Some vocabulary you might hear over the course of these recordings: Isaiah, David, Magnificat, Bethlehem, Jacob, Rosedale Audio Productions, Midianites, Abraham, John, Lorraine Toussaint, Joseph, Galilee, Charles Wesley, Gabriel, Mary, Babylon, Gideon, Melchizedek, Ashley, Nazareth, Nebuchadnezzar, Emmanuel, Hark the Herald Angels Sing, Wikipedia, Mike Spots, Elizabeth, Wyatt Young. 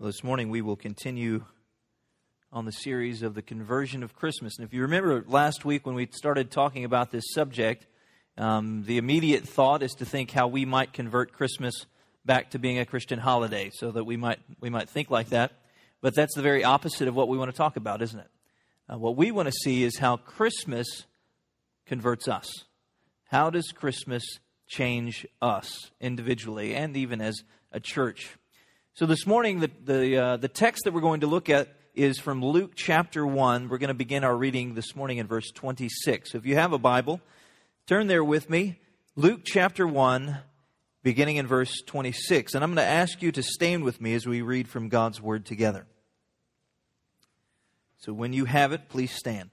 Well, this morning we will continue on the series of the conversion of Christmas. And if you remember last week when we started talking about this subject, the immediate thought is to think how we might convert Christmas back to being a Christian holiday, so that we might think like that. But that's the very opposite of what we want to talk about, isn't it? What we want to see is how Christmas converts us. How does Christmas change us individually and even as a church? So this morning, the text that we're going to look at is from Luke chapter 1. We're going to begin our reading this morning in verse 26. So if you have a Bible, turn there with me. Luke chapter 1, beginning in verse 26. And I'm going to ask you to stand with me as we read from God's Word together. So when you have it, please stand.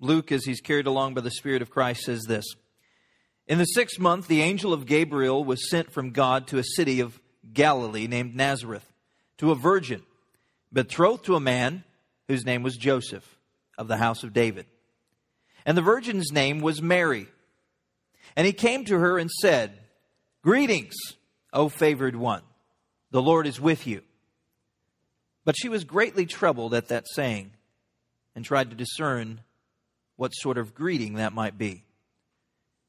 Luke, as he's carried along by the Spirit of Christ, says this: "In the 6th month, the angel of Gabriel was sent from God to a city of Galilee named Nazareth, to a virgin, betrothed to a man whose name was Joseph, of the house of David. And the virgin's name was Mary. And he came to her and said, 'Greetings, O favored one, the Lord is with you.' But she was greatly troubled at that saying, and tried to discern what sort of greeting that might be.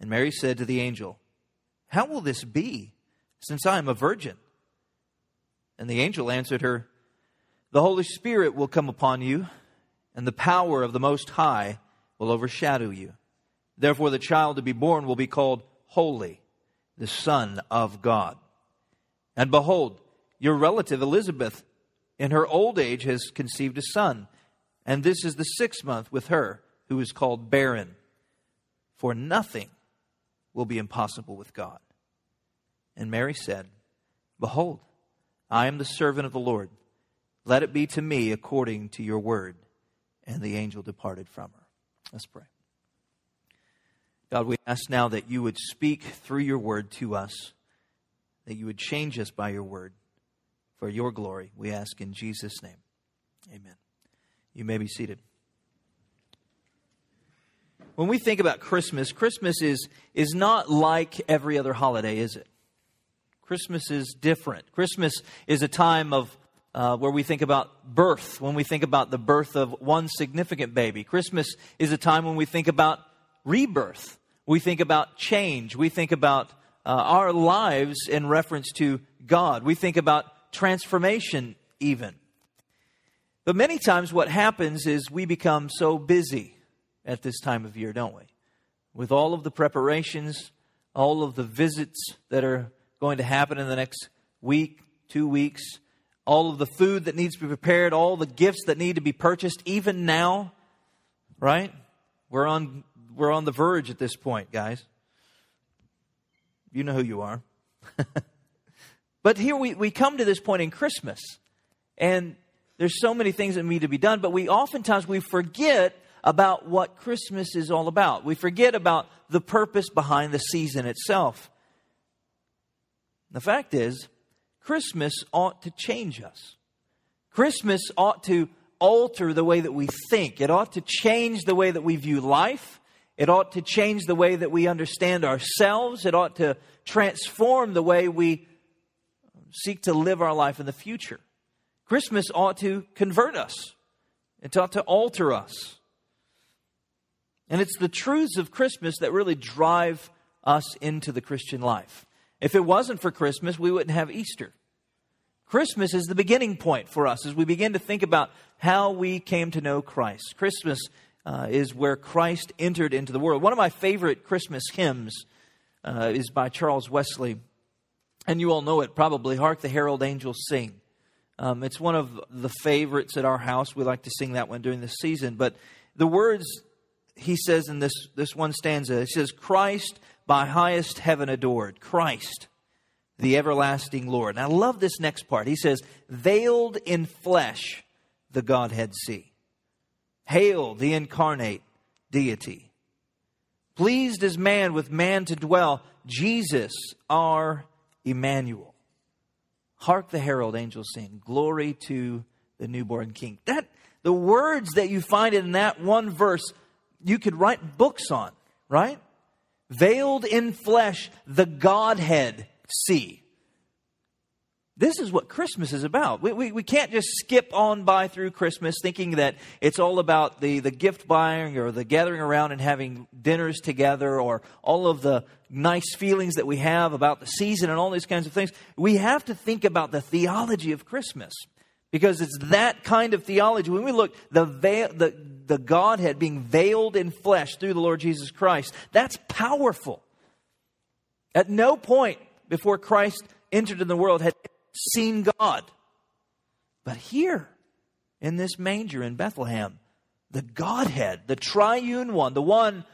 And Mary said to the angel, 'How will this be, since I am a virgin?' And the angel answered her, 'The Holy Spirit will come upon you, and the power of the Most High will overshadow you. Therefore the child to be born will be called Holy, the Son of God. And behold, your relative Elizabeth, in her old age, has conceived a son, and this is the 6th month with her, who is called barren. For nothing will be impossible with God.' And Mary said, 'Behold, I am the servant of the Lord. Let it be to me according to your word.' And the angel departed from her." Let's pray. God, we ask now that you would speak through your word to us, that you would change us by your word for your glory. We ask in Jesus' name. Amen. You may be seated. When we think about Christmas, Christmas is not like every other holiday, is it? Christmas is different. Christmas is a time of where we think about birth, when we think about the birth of one significant baby. Christmas is a time when we think about rebirth. We think about change. We think about our lives in reference to God. We think about transformation even. But many times what happens is we become so busy at this time of year, don't we? With all of the preparations, all of the visits that are going to happen in the next week, 2 weeks, all of the food that needs to be prepared, all the gifts that need to be purchased, even now, right? We're on the verge at this point, guys. You know who you are. But here we come to this point in Christmas, and there's so many things that need to be done, but we forget about what Christmas is all about. We forget about the purpose behind the season itself. The fact is, Christmas ought to change us. Christmas ought to alter the way that we think. It ought to change the way that we view life. It ought to change the way that we understand ourselves. It ought to transform the way we seek to live our life in the future. Christmas ought to convert us. It ought to alter us. And it's the truths of Christmas that really drive us into the Christian life. If it wasn't for Christmas, we wouldn't have Easter. Christmas is the beginning point for us as we begin to think about how we came to know Christ. Christmas is where Christ entered into the world. One of my favorite Christmas hymns is by Charles Wesley. And you all know it probably, "Hark the Herald Angels Sing." It's one of the favorites at our house. We like to sing that one during the season. But the words he says in this one stanza, it says, "Christ, by highest heaven adored, Christ, the everlasting Lord. And I love this next part. He says, veiled in flesh, the Godhead see. Hail the incarnate deity. Pleased as man with man to dwell, Jesus our Emmanuel. Hark the herald angels sing, glory to the newborn King. That, the words that you find in that one verse, you could write books on, right? Veiled in flesh, the Godhead see. This is what Christmas is about. We can't just skip on by through Christmas thinking that it's all about the gift buying or the gathering around and having dinners together or all of the nice feelings that we have about the season and all these kinds of things. We have to think about the theology of Christmas because it's that kind of theology. When we look, the Godhead being veiled in flesh through the Lord Jesus Christ, that's powerful. At no point before Christ entered in the world had seen God. But here, in this manger in Bethlehem, the Godhead, the triune one, the one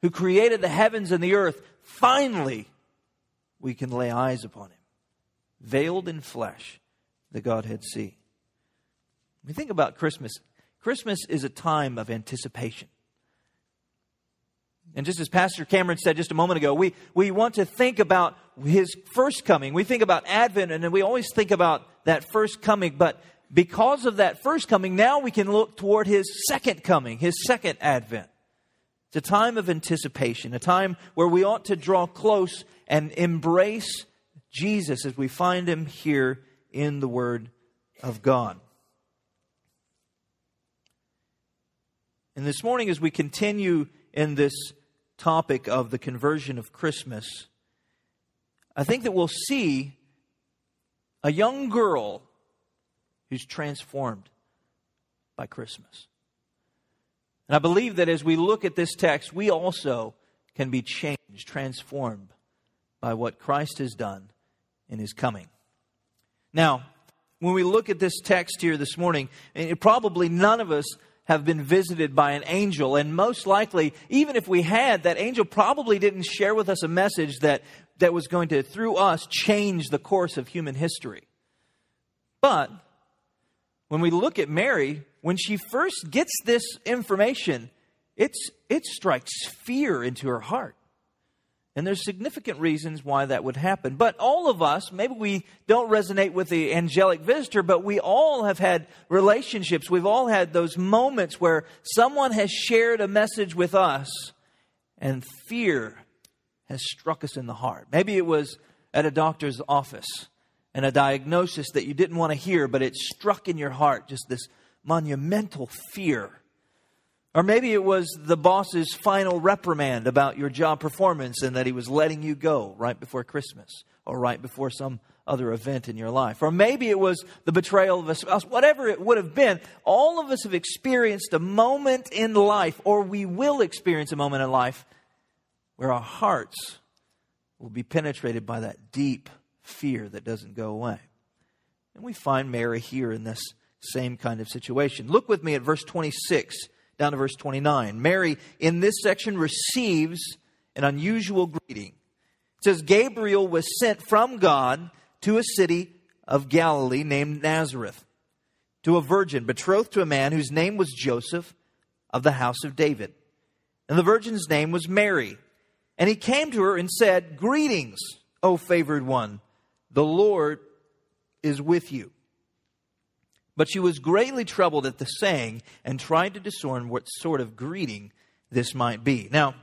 who created the heavens and the earth, finally we can lay eyes upon him. Veiled in flesh, the Godhead see. When we think about Christmas, Christmas is a time of anticipation. And just as Pastor Cameron said just a moment ago, we want to think about his first coming. We think about Advent, and then we always think about that first coming. But because of that first coming, now we can look toward his second coming, his second Advent. It's a time of anticipation, a time where we ought to draw close and embrace Jesus as we find him here in the Word of God. And this morning, as we continue in this topic of the conversion of Christmas, I think that we'll see a young girl who's transformed by Christmas. And I believe that as we look at this text, we also can be changed, transformed by what Christ has done in his coming. Now, when we look at this text here this morning, probably none of us have been visited by an angel. And most likely, even if we had, that angel probably didn't share with us a message that was going to, through us, change the course of human history. But when we look at Mary, when she first gets this information, it strikes fear into her heart. And there's significant reasons why that would happen. But all of us, maybe we don't resonate with the angelic visitor, but we all have had relationships. We've all had those moments where someone has shared a message with us and fear has struck us in the heart. Maybe it was at a doctor's office and a diagnosis that you didn't want to hear, but it struck in your heart just this monumental fear. Or maybe it was the boss's final reprimand about your job performance and that he was letting you go right before Christmas or right before some other event in your life. Or maybe it was the betrayal of a spouse. Whatever it would have been, all of us have experienced a moment in life, or we will experience a moment in life where our hearts will be penetrated by that deep fear that doesn't go away. And we find Mary here in this same kind of situation. Look with me at verse 26. Down to verse 29. Mary, in this section, receives an unusual greeting. It says, Gabriel was sent from God to a city of Galilee named Nazareth, to a virgin betrothed to a man whose name was Joseph of the house of David. And the virgin's name was Mary. And he came to her and said, Greetings, O favored one, the Lord is with you. But she was greatly troubled at the saying and tried to discern what sort of greeting this might be. Now,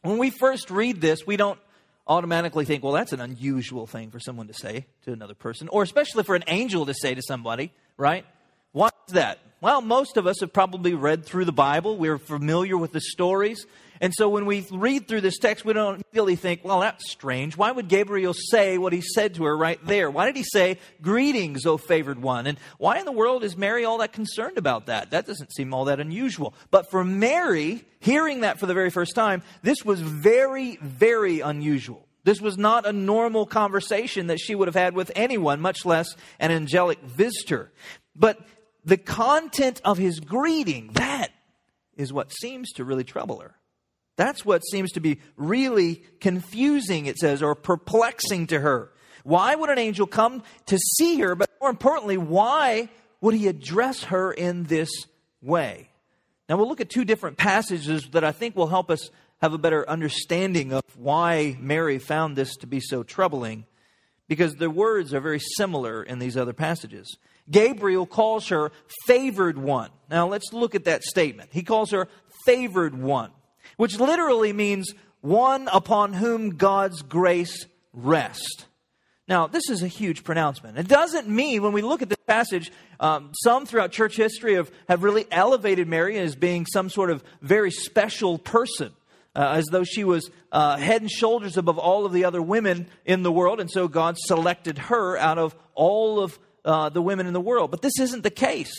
when we first read this, we don't automatically think, well, that's an unusual thing for someone to say to another person, or especially for an angel to say to somebody, right? What's that? Well, most of us have probably read through the Bible. We're familiar with the stories. And so when we read through this text, we don't really think, well, that's strange. Why would Gabriel say what he said to her right there? Why did he say, Greetings, O favored one? And why in the world is Mary all that concerned about that? That doesn't seem all that unusual. But for Mary, hearing that for the very first time, this was very, very unusual. This was not a normal conversation that she would have had with anyone, much less an angelic visitor. But the content of his greeting, that is what seems to really trouble her. That's what seems to be really confusing, it says, or perplexing to her. Why would an angel come to see her? But more importantly, why would he address her in this way? Now, we'll look at two different passages that I think will help us have a better understanding of why Mary found this to be so troubling, because the words are very similar in these other passages. Gabriel calls her favored one. Now, let's look at that statement. He calls her favored one, which literally means one upon whom God's grace rests. Now, this is a huge pronouncement. It doesn't mean, when we look at this passage, some throughout church history have really elevated Mary as being some sort of very special person, as though she was head and shoulders above all of the other women in the world, and so God selected her out of all of the women in the world. But this isn't the case.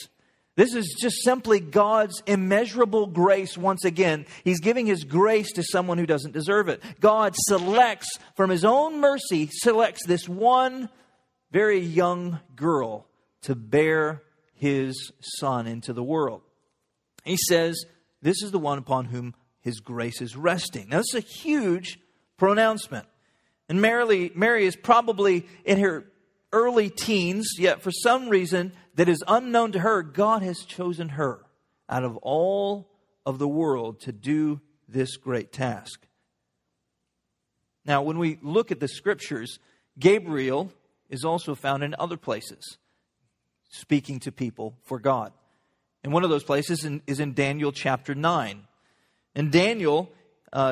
This is just simply God's immeasurable grace once again. He's giving his grace to someone who doesn't deserve it. God selects, from his own mercy, selects this one very young girl to bear his son into the world. He says, this is the one upon whom his grace is resting. Now, this is a huge pronouncement. And Mary is probably in her early teens, yet for some reason that is unknown to her, God has chosen her out of all of the world to do this great task. Now, when we look at the scriptures, Gabriel is also found in other places, speaking to people for God. And one of those places is in Daniel chapter 9. In Daniel,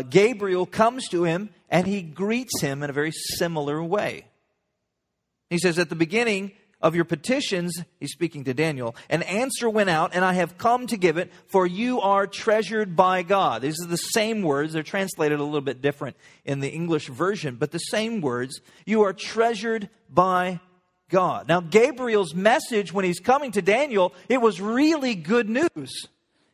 Gabriel comes to him and he greets him in a very similar way. He says, at the beginning of your petitions, he's speaking to Daniel, an answer went out, and I have come to give it, for you are treasured by God. These are the same words. They're translated a little bit different in the English version, but the same words. You are treasured by God. Now, Gabriel's message when he's coming to Daniel, it was really good news.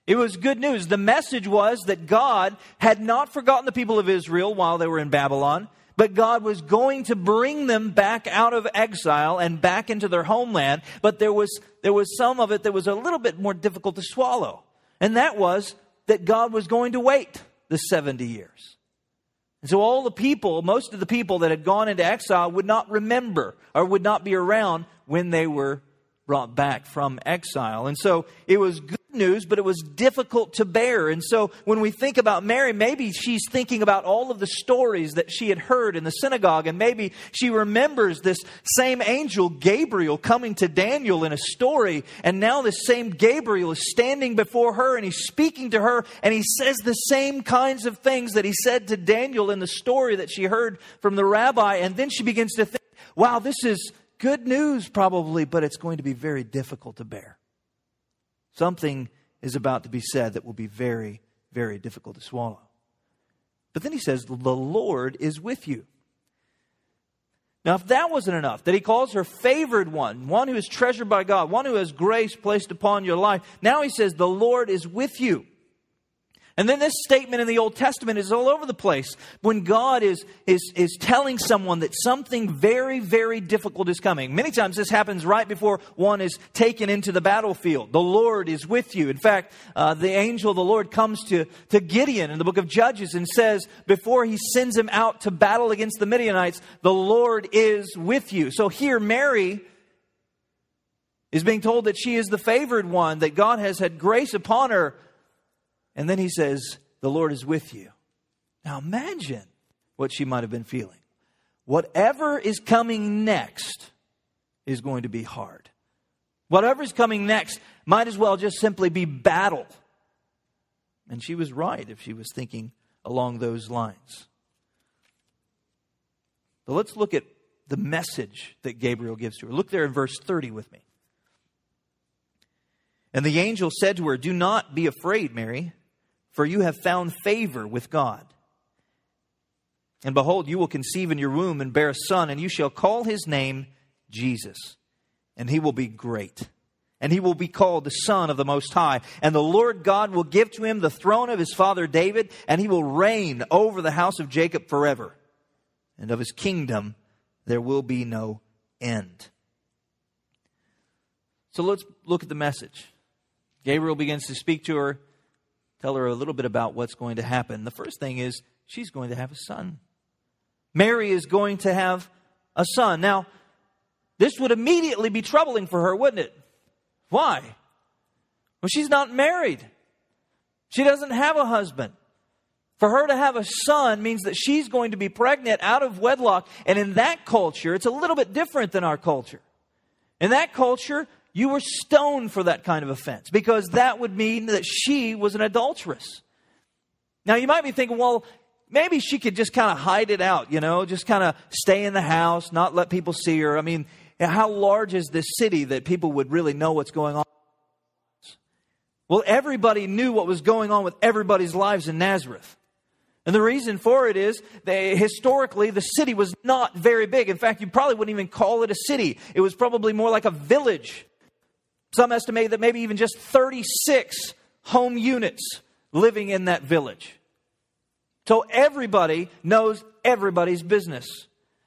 It was good news. The message was that God had not forgotten the people of Israel while they were in Babylon, but God was going to bring them back out of exile and back into their homeland. But there was some of it that was a little bit more difficult to swallow. And that was that God was going to wait the 70 years. And so all the people, most of the people that had gone into exile would not remember or would not be around when they were brought back from exile. And so it was good news, but it was difficult to bear. And so when we think about Mary, maybe she's thinking about all of the stories that she had heard in the synagogue, and maybe she remembers this same angel Gabriel coming to Daniel in a story, and now this same Gabriel is standing before her and he's speaking to her, and he says the same kinds of things that he said to Daniel in the story that she heard from the rabbi. And then she begins to think, wow, this is good news probably, but it's going to be very difficult to bear. Something is about to be said that will be very, very difficult to swallow. But then he says, the Lord is with you. Now, if that wasn't enough, that he calls her favored one, one who is treasured by God, one who has grace placed upon your life. Now he says, the Lord is with you. And then this statement in the Old Testament is all over the place. When God is telling someone that something very, very difficult is coming. Many times this happens right before one is taken into the battlefield. The Lord is with you. In fact, the angel of the Lord comes to Gideon in the book of Judges and says, before he sends him out to battle against the Midianites, the Lord is with you. So here Mary is being told that she is the favored one, that God has had grace upon her. And then he says, the Lord is with you. Now imagine what she might have been feeling. Whatever is coming next is going to be hard. Whatever is coming next might as well just simply be battle. And she was right if she was thinking along those lines. But let's look at the message that Gabriel gives to her. Look there in verse 30 with me. And the angel said to her, do not be afraid, Mary, for you have found favor with God. And behold, you will conceive in your womb and bear a son, and you shall call his name Jesus. And he will be great. And he will be called the Son of the Most High. And the Lord God will give to him the throne of his father David, and he will reign over the house of Jacob forever. And of his kingdom there will be no end. So let's look at the message. Gabriel begins to speak to her, tell her a little bit about what's going to happen. The first thing is she's going to have a son. Mary is going to have a son. Now, this would immediately be troubling for her, wouldn't it? Why? Well, she's not married. She doesn't have a husband. For her to have a son means that she's going to be pregnant out of wedlock. And in that culture, it's a little bit different than our culture. In that culture, you were stoned for that kind of offense, because that would mean that she was an adulteress. Now, you might be thinking, well, maybe she could just kind of hide it out, you know, just kind of stay in the house, not let people see her. I mean, how large is this city that people would really know what's going on? Well, everybody knew what was going on with everybody's lives in Nazareth. And the reason for it is that historically the city was not very big. In fact, you probably wouldn't even call it a city. It was probably more like a village. Some estimate that maybe even just 36 home units living in that village. So everybody knows everybody's business.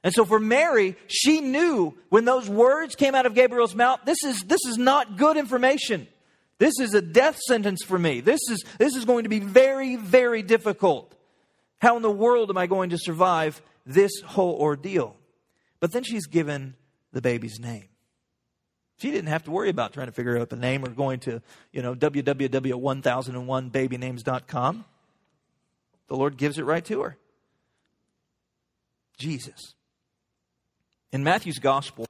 And so for Mary, she knew when those words came out of Gabriel's mouth, this is not good information. This is a death sentence for me. This is going to be very, very difficult. How in the world am I going to survive this whole ordeal? But then she's given the baby's name. She didn't have to worry about trying to figure out the name or going to, you know, www.1001babynames.com. The Lord gives it right to her. Jesus. In Matthew's gospel,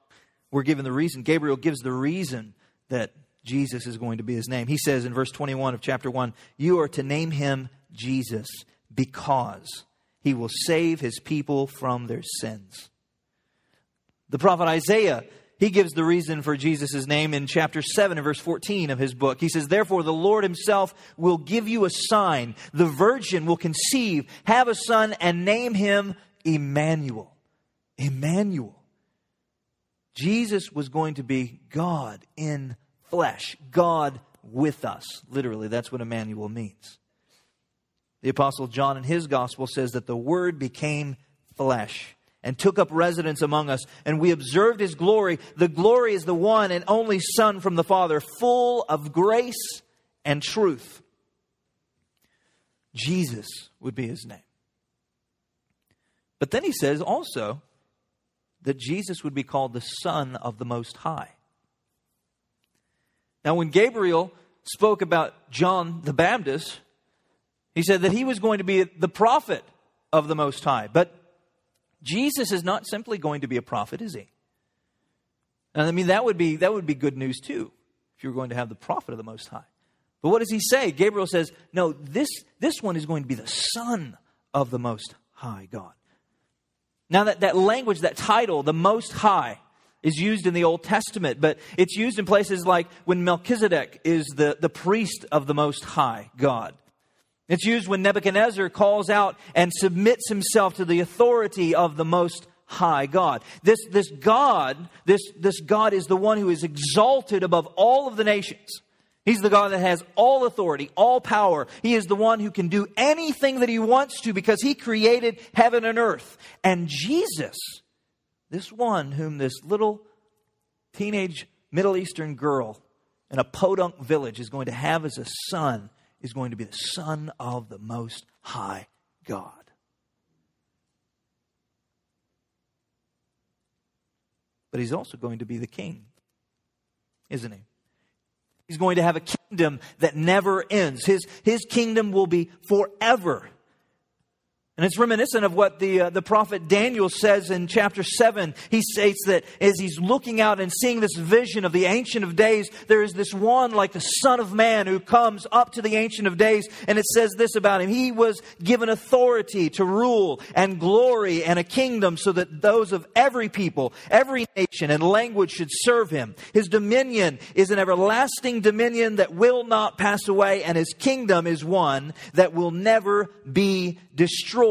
we're given the reason. Gabriel gives the reason that Jesus is going to be his name. He says in verse 21 of chapter 1, "You are to name him Jesus, because he will save his people from their sins." The prophet Isaiah, he gives the reason for Jesus' name in chapter 7 and verse 14 of his book. He says, "Therefore, the Lord himself will give you a sign. The virgin will conceive, have a son, and name him Emmanuel." Emmanuel. Jesus was going to be God in flesh, God with us. Literally, that's what Emmanuel means. The Apostle John in his gospel says that the Word became flesh and took up residence among us, and we observed his glory. The glory is the one and only Son from the Father, full of grace and truth. Jesus would be his name. But then he says also that Jesus would be called the Son of the Most High. Now, when Gabriel spoke about John the Baptist, he said that he was going to be the prophet of the Most High. But Jesus is not simply going to be a prophet, is he? And I mean, that would be good news too, if you're going to have the prophet of the Most High. But what does he say? Gabriel says, no, this one is going to be the Son of the Most High God. Now, that language, that title, the Most High, is used in the Old Testament, but it's used in places like when Melchizedek is the priest of the Most High God. It's used when Nebuchadnezzar calls out and submits himself to the authority of the Most High God. This God is the one who is exalted above all of the nations. He's the God that has all authority, all power. He is the one who can do anything that he wants to, because he created heaven and earth. And Jesus, this one whom this little teenage Middle Eastern girl in a podunk village is going to have as a son, is going to be the Son of the Most High God. But he's also going to be the king, isn't he? He's going to have a kingdom that never ends. His kingdom will be forever. And it's reminiscent of what the prophet Daniel says in chapter 7. He states that as he's looking out and seeing this vision of the Ancient of Days, there is this one like the Son of Man who comes up to the Ancient of Days. And it says this about him: he was given authority to rule and glory and a kingdom, so that those of every people, every nation and language should serve him. His dominion is an everlasting dominion that will not pass away, and his kingdom is one that will never be destroyed.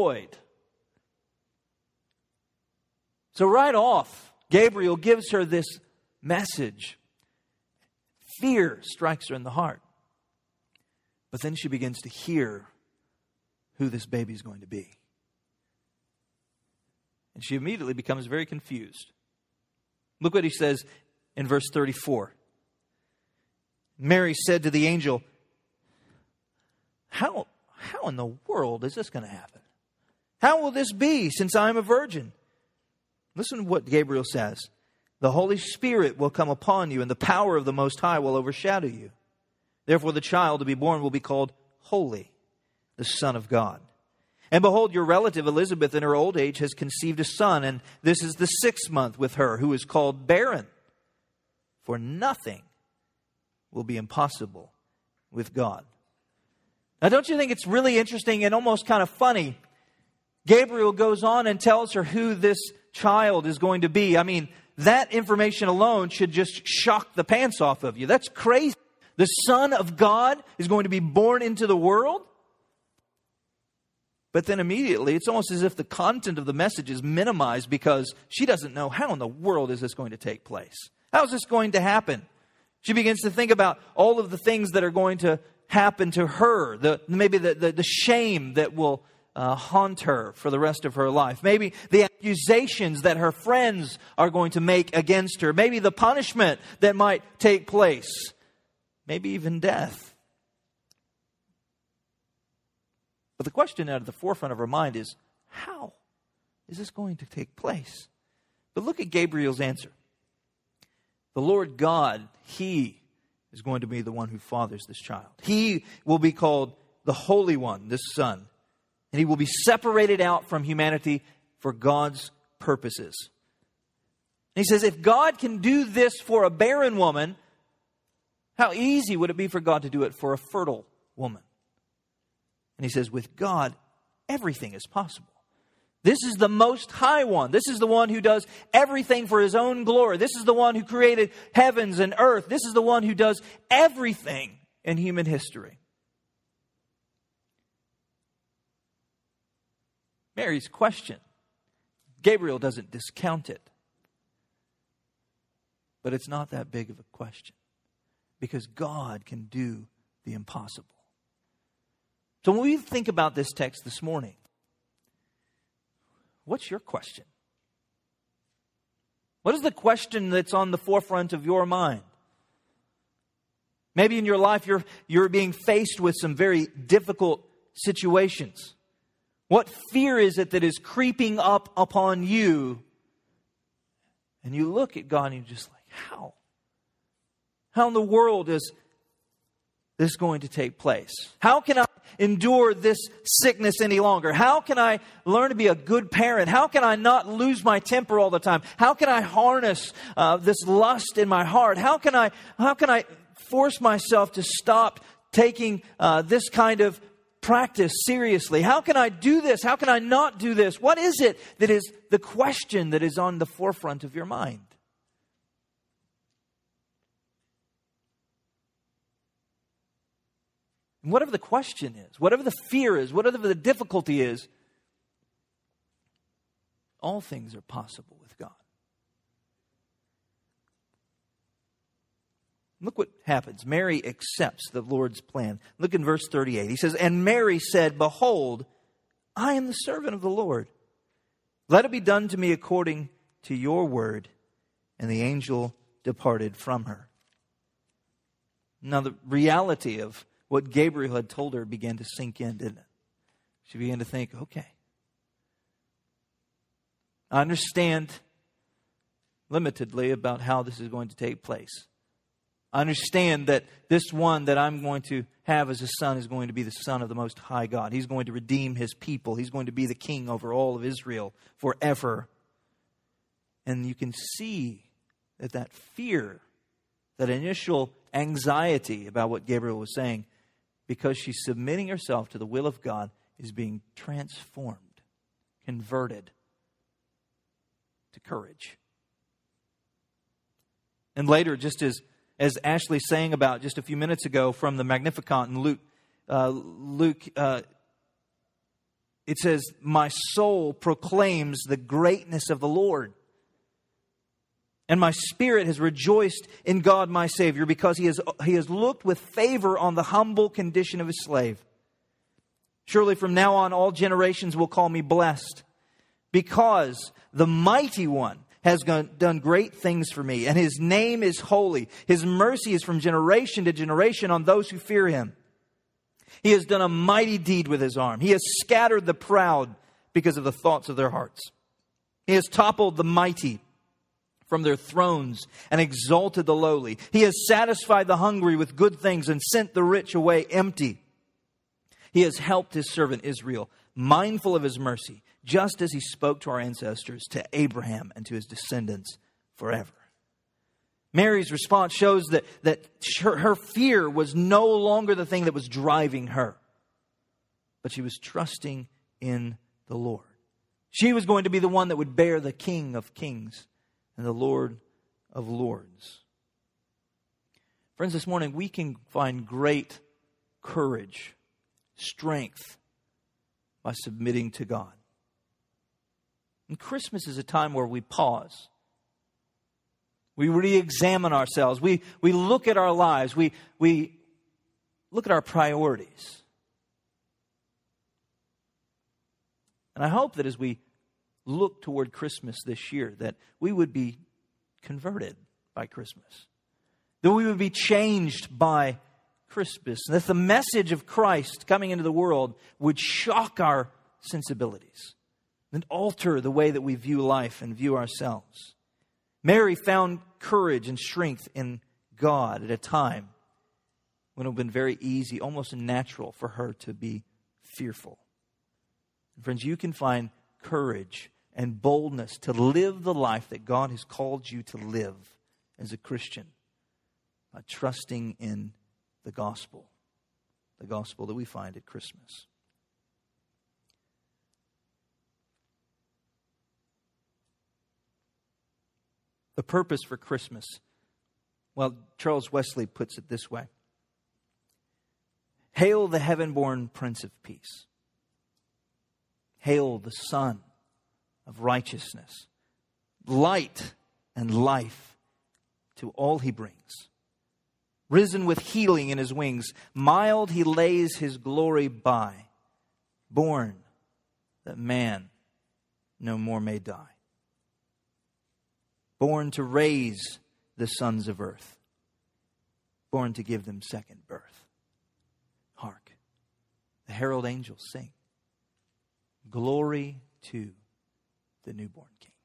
So right off, Gabriel gives her this message. Fear strikes her in the heart. But then she begins to hear who this baby is going to be. And she immediately becomes very confused. Look what he says in verse 34. Mary said to the angel, How in the world is this going to happen? How will this be since I'm a virgin? Listen to what Gabriel says. The Holy Spirit will come upon you, and the power of the Most High will overshadow you. Therefore, the child to be born will be called Holy, the Son of God. And behold, your relative Elizabeth in her old age has conceived a son, and this is the 6th month with her, who is called barren. For nothing will be impossible with God. Now, don't you think it's really interesting and almost kind of funny? Gabriel goes on and tells her who this child is going to be. I mean, that information alone should just shock the pants off of you. That's crazy. The Son of God is going to be born into the world. But then immediately, it's almost as if the content of the message is minimized because she doesn't know how in the world is this going to take place. How is this going to happen? She begins to think about all of the things that are going to happen to her. Maybe the shame that will haunt her for the rest of her life. Maybe the accusations that her friends are going to make against her. Maybe the punishment that might take place. Maybe even death. But the question out of the forefront of her mind is, how is this going to take place? But look at Gabriel's answer. The Lord God, He is going to be the one who fathers this child. He will be called the Holy One, this Son. And He will be separated out from humanity for God's purposes. And he says, if God can do this for a barren woman, how easy would it be for God to do it for a fertile woman? And he says, with God, everything is possible. This is the Most High One. This is the one who does everything for His own glory. This is the one who created heavens and earth. This is the one who does everything in human history. Mary's question, Gabriel doesn't discount it. But it's not that big of a question. Because God can do the impossible. So when we think about this text this morning, what's your question? What is the question that's on the forefront of your mind? Maybe in your life you're being faced with some very difficult situations. What fear is it that is creeping up upon you? And you look at God and you're just like, how? How in the world is this going to take place? How can I endure this sickness any longer? How can I learn to be a good parent? How can I not lose my temper all the time? How can I harness this lust in my heart? How can I force myself to stop taking this kind of practice seriously? How can I do this? How can I not do this? What is it that is the question that is on the forefront of your mind? Whatever the question is, whatever the fear is, whatever the difficulty is, all things are possible with God. Look what happens. Mary accepts the Lord's plan. Look in verse 38. He says, and Mary said, behold, I am the servant of the Lord. Let it be done to me according to your word. And the angel departed from her. Now the reality of what Gabriel had told her began to sink in, didn't it? She began to think, okay, I understand limitedly about how this is going to take place. I understand that this one that I'm going to have as a son is going to be the Son of the Most High God. He's going to redeem His people. He's going to be the king over all of Israel forever. And you can see that that fear, that initial anxiety about what Gabriel was saying, because she's submitting herself to the will of God, is being transformed, converted to courage. And later, just as Ashley sang about just a few minutes ago from the Magnificat in Luke, it says, my soul proclaims the greatness of the Lord. And my spirit has rejoiced in God my Savior, because He has looked with favor on the humble condition of His slave. Surely from now on all generations will call me blessed, because the Mighty One has done great things for me, and His name is holy. His mercy is from generation to generation on those who fear Him. He has done a mighty deed with his arm. He has scattered the proud because of the thoughts of their hearts. He has toppled the mighty from their thrones and exalted the lowly. He has satisfied the hungry with good things and sent the rich away empty. He has helped his servant Israel, mindful of his mercy, just as he spoke to our ancestors, to Abraham and to his descendants forever. Mary's response shows that her fear was no longer the thing that was driving her, but she was trusting in the Lord. She was going to be the one that would bear the King of Kings and the Lord of Lords. Friends, this morning we can find great courage, strength by submitting to God. And Christmas is a time where we pause. We re-examine ourselves. We look at our lives. We look at our priorities. And I hope that as we look toward Christmas this year, that we would be converted by Christmas, that we would be changed by Christmas, and that the message of Christ coming into the world would shock our sensibilities and alter the way that we view life and view ourselves. Mary found courage and strength in God at a time when it would have been very easy, almost natural for her to be fearful. And friends, you can find courage and boldness to live the life that God has called you to live as a Christian by trusting in the gospel that we find at Christmas. The purpose for Christmas, well, Charles Wesley puts it this way. Hail the heaven-born Prince of Peace. Hail the Son of Righteousness. Light and life to all he brings. Risen with healing in his wings, mild he lays his glory by. Born that man no more may die. Born to raise the sons of earth. Born to give them second birth. Hark, the herald angels sing. Glory to the newborn King.